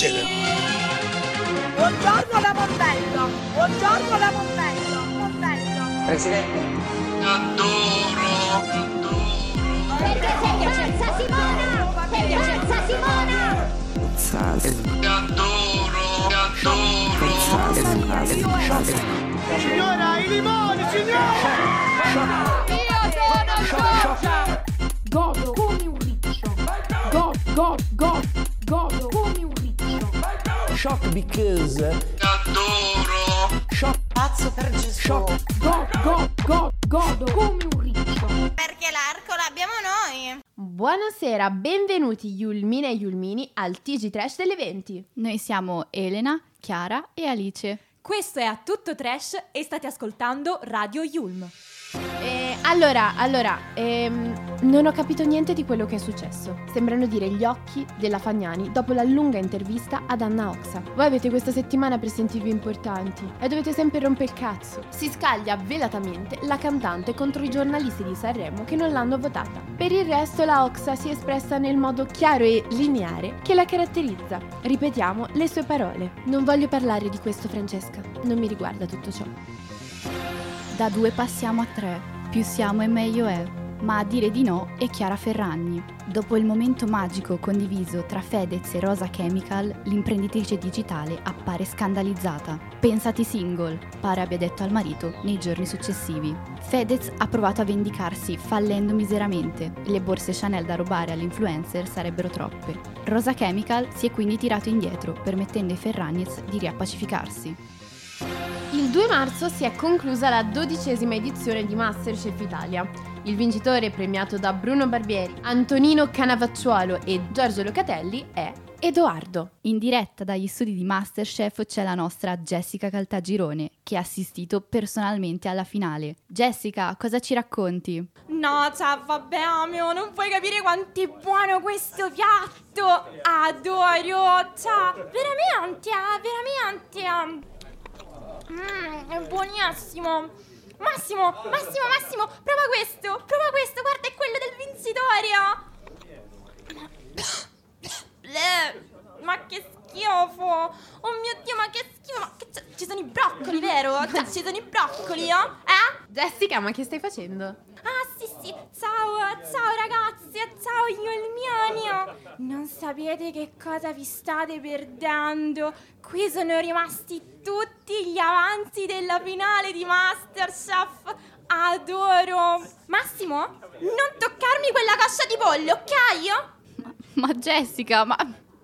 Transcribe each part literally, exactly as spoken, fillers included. succede? Buongiorno da Montbello, buongiorno da Montbello, Montbello. Presidente. Adoro, adoro. Perché sei piacenza Simona? Sei piacenza Simona? Ti adoro, ti adoro. Signora, i limoni, signora! Io sono Giorgia! Godo come un riccio. Godo, godo, godo, godo come un riccio. Shock because adoro. Shock pazzo per Gesù. Shock. Godo, godo, godo, godo come un riccio. Perché l'arco l'abbiamo noi. Buonasera, benvenuti Yulmine e Yulmini al T G Trash delle venti. Noi siamo Elena, Chiara e Alice. Questo è A tutto trash e state ascoltando Radio Yulm. Eh, allora, allora, ehm, non ho capito niente di quello che è successo. Sembrano dire gli occhi della Fagnani dopo la lunga intervista ad Anna Oxa. Voi avete questa settimana per sentirvi importanti e dovete sempre rompere il cazzo. Si scaglia velatamente la cantante contro i giornalisti di Sanremo che non l'hanno votata. Per il resto la Oxa si è espressa nel modo chiaro e lineare che la caratterizza. Ripetiamo le sue parole. Non voglio parlare di questo, Francesca. Non mi riguarda tutto ciò. Da due passiamo a tre, più siamo e meglio è, ma a dire di no è Chiara Ferragni. Dopo il momento magico condiviso tra Fedez e Rosa Chemical, l'imprenditrice digitale appare scandalizzata. Pensati single, pare abbia detto al marito nei giorni successivi. Fedez ha provato a vendicarsi fallendo miseramente, le borse Chanel da rubare all'influencer sarebbero troppe. Rosa Chemical si è quindi tirato indietro, permettendo ai Ferragnez di riappacificarsi. Il due marzo si è conclusa la dodicesima edizione di MasterChef Italia. Il vincitore premiato da Bruno Barbieri, Antonino Canavacciuolo e Giorgio Locatelli è Edoardo. In diretta dagli studi di MasterChef c'è la nostra Jessica Caltagirone, che ha assistito personalmente alla finale. Jessica, cosa ci racconti? No, ciao, vabbè, amio, non puoi capire quanto è buono questo piatto! Adoro! Ciao! Veramente, veramente! Mmm, è buonissimo! Massimo, Massimo, Massimo, prova questo, prova questo, guarda, è quello del vincitore! Ma, ma che schifo! Oh mio Dio, ma che schifo! Ma che c- ci sono i broccoli, vero? Cioè, ci sono i broccoli, eh? eh? Jessica, ma che stai facendo? Ah, sì, sì, ciao, ciao ragazzi, ciao Yulmiani! Non sapete che cosa vi state perdendo? Qui sono rimasti tutti gli avanzi della finale di MasterChef. Adoro. Massimo, non toccarmi quella coscia di pollo, ok? Ma, ma Jessica, ma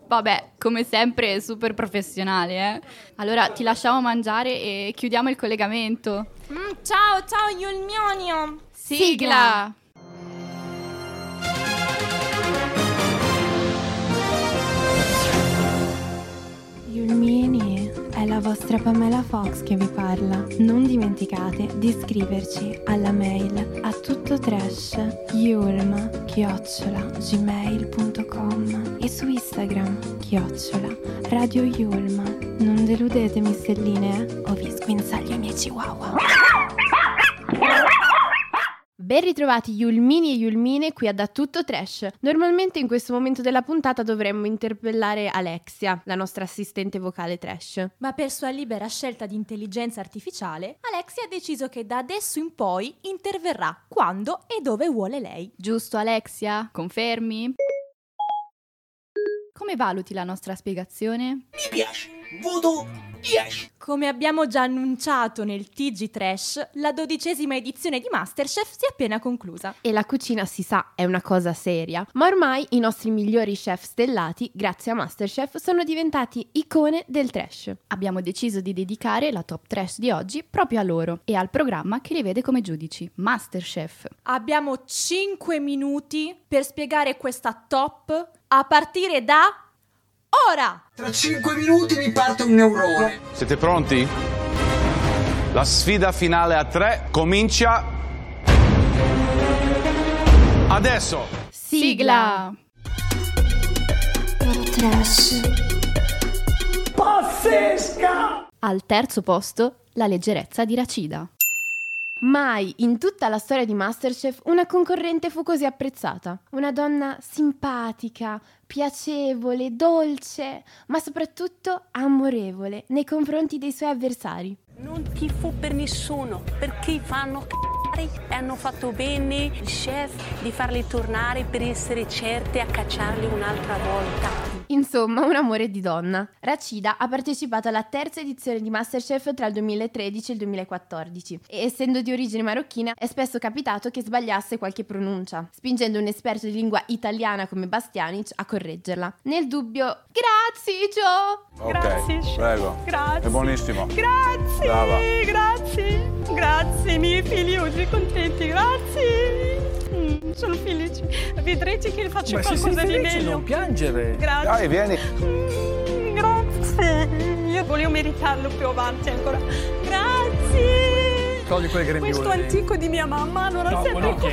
vabbè, come sempre super professionale, eh? Allora ti lasciamo mangiare e chiudiamo il collegamento. Mm, ciao, ciao Yulmionio. Sigla. Yulmini, è la vostra Pamela Fox che vi parla. Non dimenticate di iscriverci alla mail a tutto trash yulm chiocciola gmail punto com e su Instagram chiocciola Radio Yulm. Non deludete, mistelline, eh? O vi sguinzaglio i miei chihuahua. Ben ritrovati Yulmini e Yulmine qui a Da Tutto Trash. Normalmente in questo momento della puntata dovremmo interpellare Alexia, la nostra assistente vocale trash. Ma per sua libera scelta di intelligenza artificiale, Alexia ha deciso che da adesso in poi interverrà quando e dove vuole lei. Giusto Alexia? Confermi? Come valuti la nostra spiegazione? Mi piace, voto... Yes. Come abbiamo già annunciato nel T G Trash, la dodicesima edizione di MasterChef si è appena conclusa. E la cucina, si sa, è una cosa seria, ma ormai i nostri migliori chef stellati, grazie a MasterChef, sono diventati icone del trash. Abbiamo deciso di dedicare la top trash di oggi proprio a loro e al programma che li vede come giudici, MasterChef. Abbiamo cinque minuti per spiegare questa top a partire da... ora! Tra cinque minuti mi parte un neurone. Siete pronti? La sfida finale a tre comincia adesso. Sigla. Trash. Pazzesca! Al terzo posto, la leggerezza di Racida. Mai in tutta la storia di MasterChef una concorrente fu così apprezzata. Una donna simpatica, piacevole, dolce, ma soprattutto amorevole nei confronti dei suoi avversari. Non tifo per nessuno, perché fanno c***i e hanno fatto bene il chef di farli tornare per essere certi a cacciarli un'altra volta. Insomma, un amore di donna. Rachida ha partecipato alla terza edizione di MasterChef tra il duemilatredici e il duemilaquattordici e, essendo di origine marocchina, è spesso capitato che sbagliasse qualche pronuncia, spingendo un esperto di lingua italiana come Bastianich a correggerla. Nel dubbio, grazie Joe! Okay, grazie Joe! Prego! Grazie! È buonissimo! Grazie! Brava. Grazie, grazie, i miei figli oggi contenti, grazie, mm, sono felice, vedrete che faccio ma qualcosa di felice, meglio. Non piangere. Grazie. Dai, vieni. Mm, grazie, io volevo meritarlo più avanti ancora. Grazie. Togli quelle grembiule. Questo antico di mia mamma non ha sempre conto.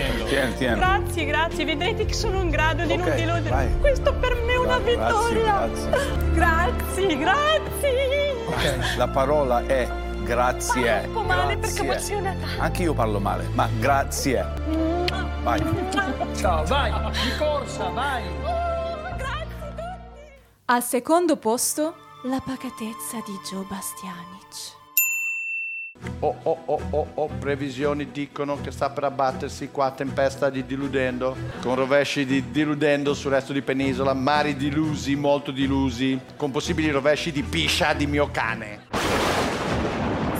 Grazie, grazie, vedrete che sono in grado di okay, non deludere. Vai. Questo per me è una grazie, vittoria. Grazie, grazie. grazie. Okay. La parola è grazie. Parlo un po' male grazie. Perché emozionata. Anche io parlo male, ma grazie. Vai. Ciao, vai, di corsa, vai. Oh, grazie. Al secondo posto, la pacatezza di Joe Bastianich. Oh, oh, oh, oh, oh, previsioni dicono che sta per abbattersi qua tempesta di diludendo, con rovesci di diludendo sul resto di penisola, mari dilusi, molto dilusi, con possibili rovesci di piscia di mio cane.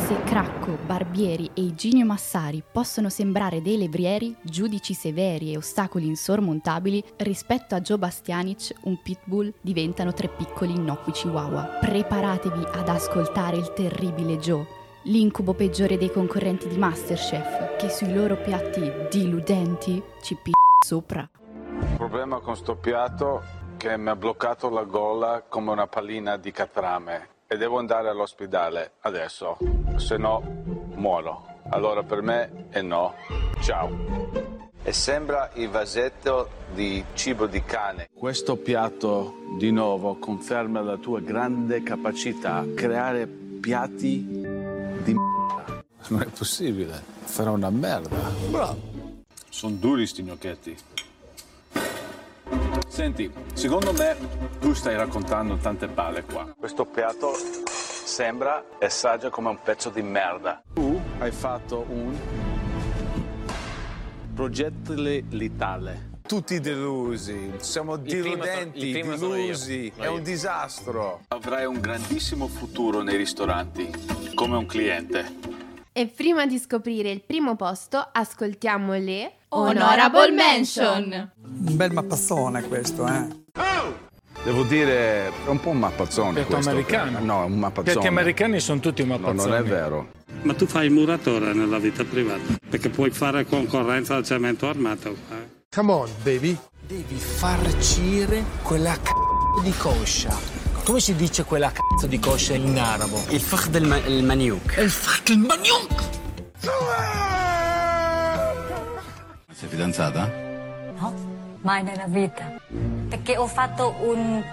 Se Cracco, Barbieri e Iginio Massari possono sembrare dei levrieri, giudici severi e ostacoli insormontabili, rispetto a Joe Bastianich, un pitbull, diventano tre piccoli innocui chihuahua. Preparatevi ad ascoltare il terribile Joe, l'incubo peggiore dei concorrenti di MasterChef, che sui loro piatti diludenti ci p***a sopra. Il problema con sto piatto è che mi ha bloccato la gola come una pallina di catrame. E devo andare all'ospedale adesso, se no muoio. Allora per me è no. Ciao. E sembra il vasetto di cibo di cane. Questo piatto di nuovo conferma la tua grande capacità a creare piatti di merda. Non è possibile, farò una merda. Bravo. Sono duri sti gnocchetti. Senti, secondo me tu stai raccontando tante palle qua. Questo piatto sembra e assaggia come un pezzo di merda. Tu hai fatto un progettile letale. Tutti delusi, siamo diludenti, delusi, è un disastro. Avrai un grandissimo futuro nei ristoranti, come un cliente. E prima di scoprire il primo posto, ascoltiamo le... Honorable Mention! Un bel mappazzone questo, eh? Oh! Devo dire, è un po' un mappazzone questo. Piatto americano? No, è un mappazzone. Piatti americani sono tutti un mappazzone. No, non è vero. Ma tu fai il muratore nella vita privata, perché puoi fare concorrenza al cemento armato. Eh? Come on, baby. Devi farcire quella c***o di coscia. Come si dice quella cazzo di coscia in arabo? Il fakh del ma- il maniuk. Il fakh del maniuk! Sei fidanzata? No, mai nella vita. Perché ho fatto un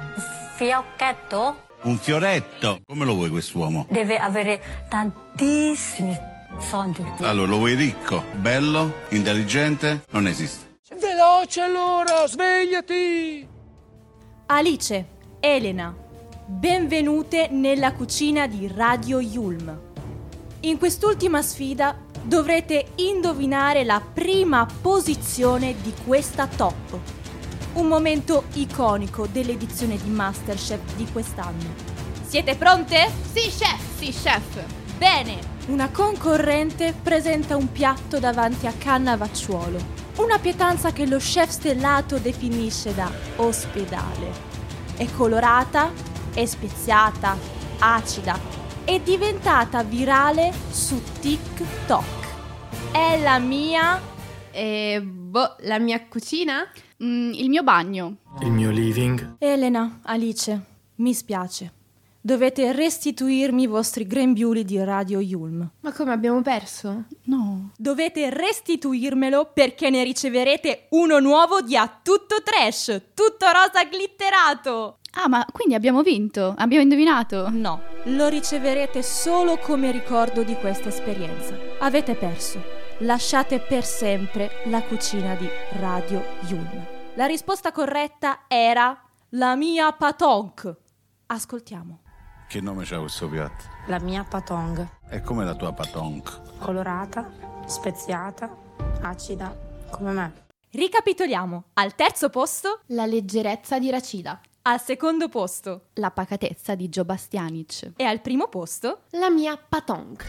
fiocchetto. Un fioretto? Come lo vuoi quest'uomo? Deve avere tantissimi soldi. Allora, lo vuoi ricco, bello, intelligente? Non esiste. Veloce allora, svegliati! Alice, Elena. Benvenute nella cucina di Radio Yulm. In quest'ultima sfida dovrete indovinare la prima posizione di questa top, un momento iconico dell'edizione di MasterChef di quest'anno. Siete pronte? Sì, chef! Sì, chef! Bene! Una concorrente presenta un piatto davanti a Canavacciuolo, una pietanza che lo chef stellato definisce da ospedale. È colorata, è speziata, acida, è diventata virale su TikTok. È la mia... Eh, boh, la mia cucina? Mm, il mio bagno. Il mio living. Elena, Alice, mi spiace. Dovete restituirmi i vostri grembiuli di Radio Yulm. Ma come, abbiamo perso? No. Dovete restituirmelo perché ne riceverete uno nuovo di A tutto trash, tutto rosa glitterato. Ah, ma quindi abbiamo vinto? Abbiamo indovinato? No, lo riceverete solo come ricordo di questa esperienza. Avete perso. lasciate per sempre la cucina di Radio Yun. La risposta corretta era la mia patong. Ascoltiamo. Che nome c'ha questo piatto? La mia patong. E com'è la tua patong? Colorata, speziata, acida, come me. Ricapitoliamo. Al terzo posto, la leggerezza di Racida. Al secondo posto, la pacatezza di Joe Bastianich. E al primo posto, la mia patong.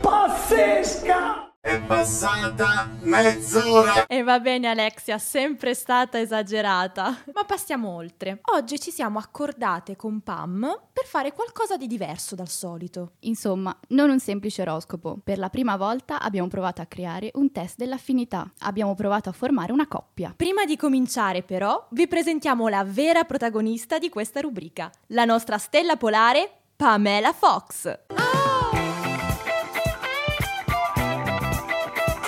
Pazzesca! È passata mezz'ora. E va bene Alexia, sempre stata esagerata. Ma passiamo oltre. Oggi ci siamo accordate con Pam per fare qualcosa di diverso dal solito. Insomma, non un semplice oroscopo. Per la prima volta abbiamo provato a creare un test dell'affinità. Abbiamo provato a formare una coppia. Prima di cominciare però, vi presentiamo la vera protagonista di questa rubrica, la nostra stella polare, Pamela Fox. Ah!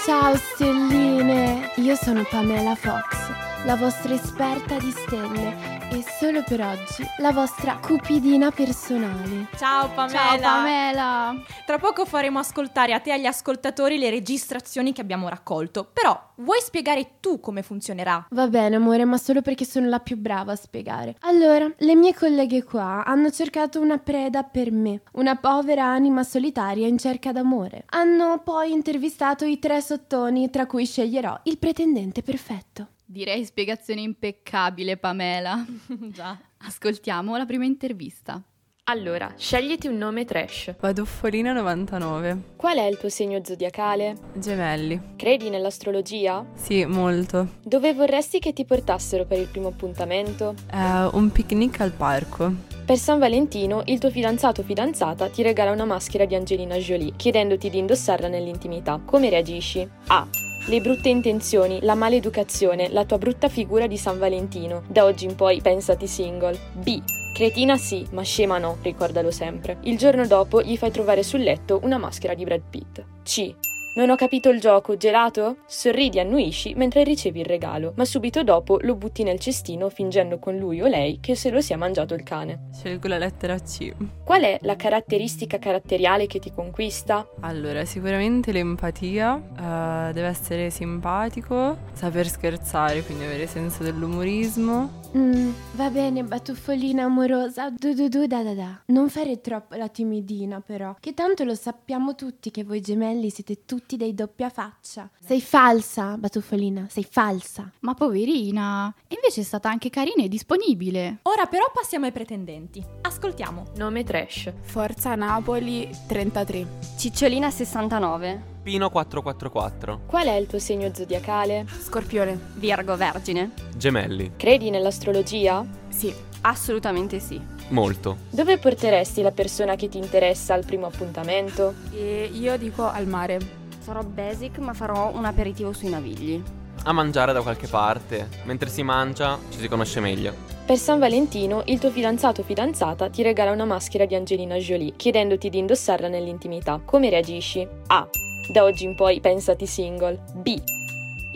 Ciao stelline, io sono Pamela Fox, la vostra esperta di stelle e solo per oggi la vostra cupidina personale. Ciao Pamela! Ciao Pamela! Tra poco faremo ascoltare a te e agli ascoltatori le registrazioni che abbiamo raccolto, però vuoi spiegare tu come funzionerà? Va bene amore, ma solo perché sono la più brava a spiegare. Allora, le mie colleghe qua hanno cercato una preda per me, una povera anima solitaria in cerca d'amore. Hanno poi intervistato i tre sottoni, tra cui sceglierò il pretendente perfetto. Direi spiegazione impeccabile, Pamela. Già. Ascoltiamo la prima intervista. Allora, scegliti un nome trash. Batuffolina novantanove. Qual è il tuo segno zodiacale? Gemelli. Credi nell'astrologia? Sì, molto. Dove vorresti che ti portassero per il primo appuntamento? Uh, un picnic al parco. Per San Valentino, il tuo fidanzato o fidanzata ti regala una maschera di Angelina Jolie, chiedendoti di indossarla nell'intimità. Come reagisci? A. Le brutte intenzioni, la maleducazione, la tua brutta figura di San Valentino. Da oggi in poi pensati single. B. Cretina sì, ma scema no, ricordalo sempre. Il giorno dopo gli fai trovare sul letto una maschera di Brad Pitt. C. Non ho capito il gioco, gelato? Sorridi e annuisci mentre ricevi il regalo, ma subito dopo lo butti nel cestino fingendo con lui o lei che se lo sia mangiato il cane. Scelgo la lettera C. Qual è la caratteristica caratteriale che ti conquista? Allora, sicuramente l'empatia, uh, deve essere simpatico, saper scherzare, quindi avere senso dell'umorismo. Mm, va bene Batuffolina amorosa, du du du da da da. Non fare troppo la timidina però, che tanto lo sappiamo tutti che voi gemelli siete tutti dei doppia faccia. Sei falsa Batuffolina, sei falsa. Ma poverina, e invece è stata anche carina e disponibile. Ora però passiamo ai pretendenti, ascoltiamo. Nome trash. Forza Napoli trentatré. Cicciolina sessantanove. Pino quattrocentoquarantaquattro. Qual è il tuo segno zodiacale? Scorpione. Virgo, Vergine. Gemelli. Credi nell'astrologia? Sì, assolutamente sì. Molto. Dove porteresti la persona che ti interessa al primo appuntamento? E io dico al mare. Sarò basic ma farò un aperitivo sui Navigli. A mangiare da qualche parte. Mentre si mangia ci si conosce meglio. Per San Valentino, il tuo fidanzato o fidanzata ti regala una maschera di Angelina Jolie, chiedendoti di indossarla nell'intimità. Come reagisci? A. Da oggi in poi pensati single. B.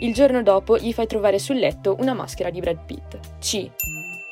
Il giorno dopo gli fai trovare sul letto una maschera di Brad Pitt. C.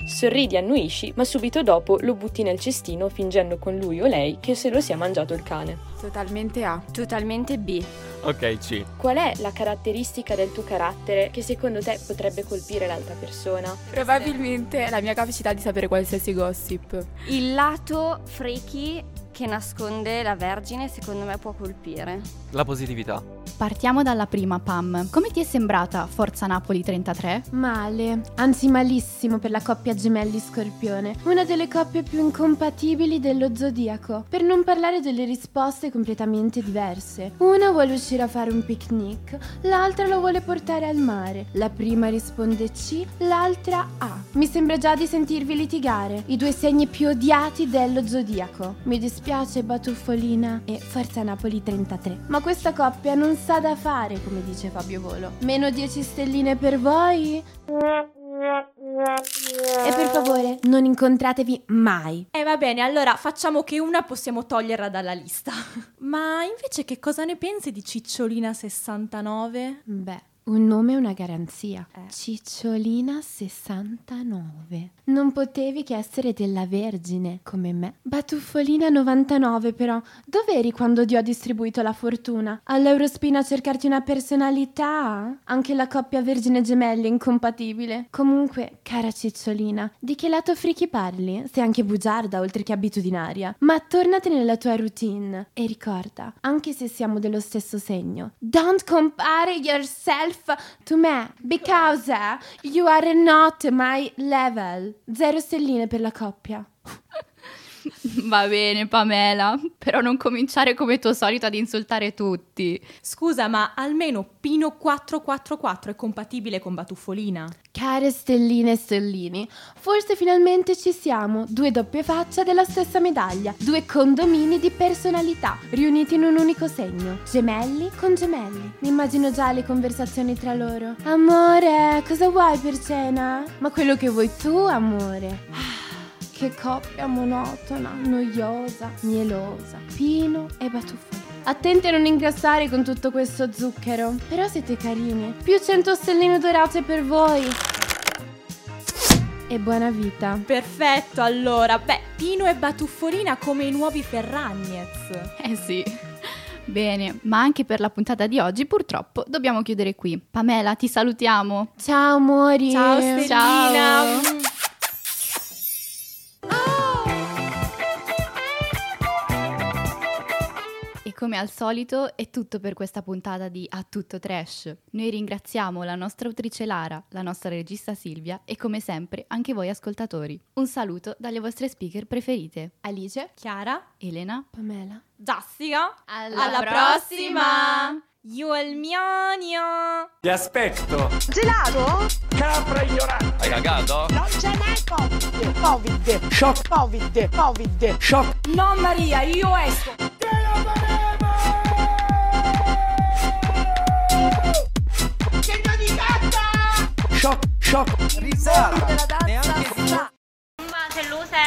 Sorridi e annuisci, ma subito dopo lo butti nel cestino fingendo con lui o lei che se lo sia mangiato il cane. Totalmente A. Totalmente B. Ok, C. Qual è la caratteristica del tuo carattere che secondo te potrebbe colpire l'altra persona? Probabilmente la mia capacità di sapere qualsiasi gossip. Il lato freaky che nasconde la Vergine secondo me può colpire. La positività. Partiamo dalla prima, Pam. Come ti è sembrata Forza Napoli trentatré? Male, anzi malissimo per la coppia Gemelli Scorpione, una delle coppie più incompatibili dello zodiaco, per non parlare delle risposte completamente diverse. Una vuole uscire a fare un picnic, l'altra lo vuole portare al mare. La prima risponde C, l'altra A. Mi sembra già di sentirvi litigare, i due segni più odiati dello zodiaco. Mi dispiace Piace Batuffolina e Forza Napoli trentatré. Ma questa coppia non sa da fare, come dice Fabio Volo. Meno dieci stelline per voi. E per favore, non incontratevi mai. E eh, va bene, allora facciamo che una possiamo toglierla dalla lista. Ma invece che cosa ne pensi di Cicciolina sessantanove? Beh, Un nome è una garanzia. eh. Cicciolina sessantanove. Non potevi che essere della Vergine, come me. Batuffolina novantanove, però dove eri quando Dio ha distribuito la fortuna? All'Eurospina a cercarti una personalità? Anche la coppia Vergine Gemelle incompatibile. Comunque, cara Cicciolina, di che lato friki parli? Sei anche bugiarda, oltre che abitudinaria. Ma tornatene nella tua routine. E ricorda, anche se siamo dello stesso segno, don't compare yourself to me, because uh, you are not my level. Zero stelline per la coppia. Va bene, Pamela, però non cominciare come tuo solito ad insultare tutti. Scusa, ma almeno Pino quattrocentoquarantaquattro è compatibile con Batuffolina? Care stelline e stellini, forse finalmente ci siamo. Due doppie facce della stessa medaglia, due condomini di personalità riuniti in un unico segno. Gemelli con gemelli. Mi immagino già le conversazioni tra loro. Amore, cosa vuoi per cena? Ma quello che vuoi tu, amore. Che coppia monotona, noiosa, mielosa. Pino e Batuffolina. Attenti a non ingrassare con tutto questo zucchero. Però siete carini. Più cento stelline dorate per voi. E buona vita. Perfetto, allora. Beh, Pino e Batuffolina come i nuovi Ferragnez. Eh sì. Bene, ma anche per la puntata di oggi purtroppo dobbiamo chiudere qui. Pamela, ti salutiamo. Ciao, amori. Ciao, stellina. Ciao. Come al solito è tutto per questa puntata di A tutto trash. Noi ringraziamo la nostra autrice Lara, la nostra regista Silvia e come sempre anche voi ascoltatori. Un saluto dalle vostre speaker preferite. Alice, Chiara, Elena, Pamela, Dossio. Alla, alla prossima! prossima! Io e il mionio! Ti aspetto! Gelato? Capra ignorante! Hai cagato? Non ce n'è Covid! Covid! Shock! Covid! Covid! Shock! No Maria, io esco! Te lo faremo! Shock, shock, risata, neanche si sa. Ma cellulare.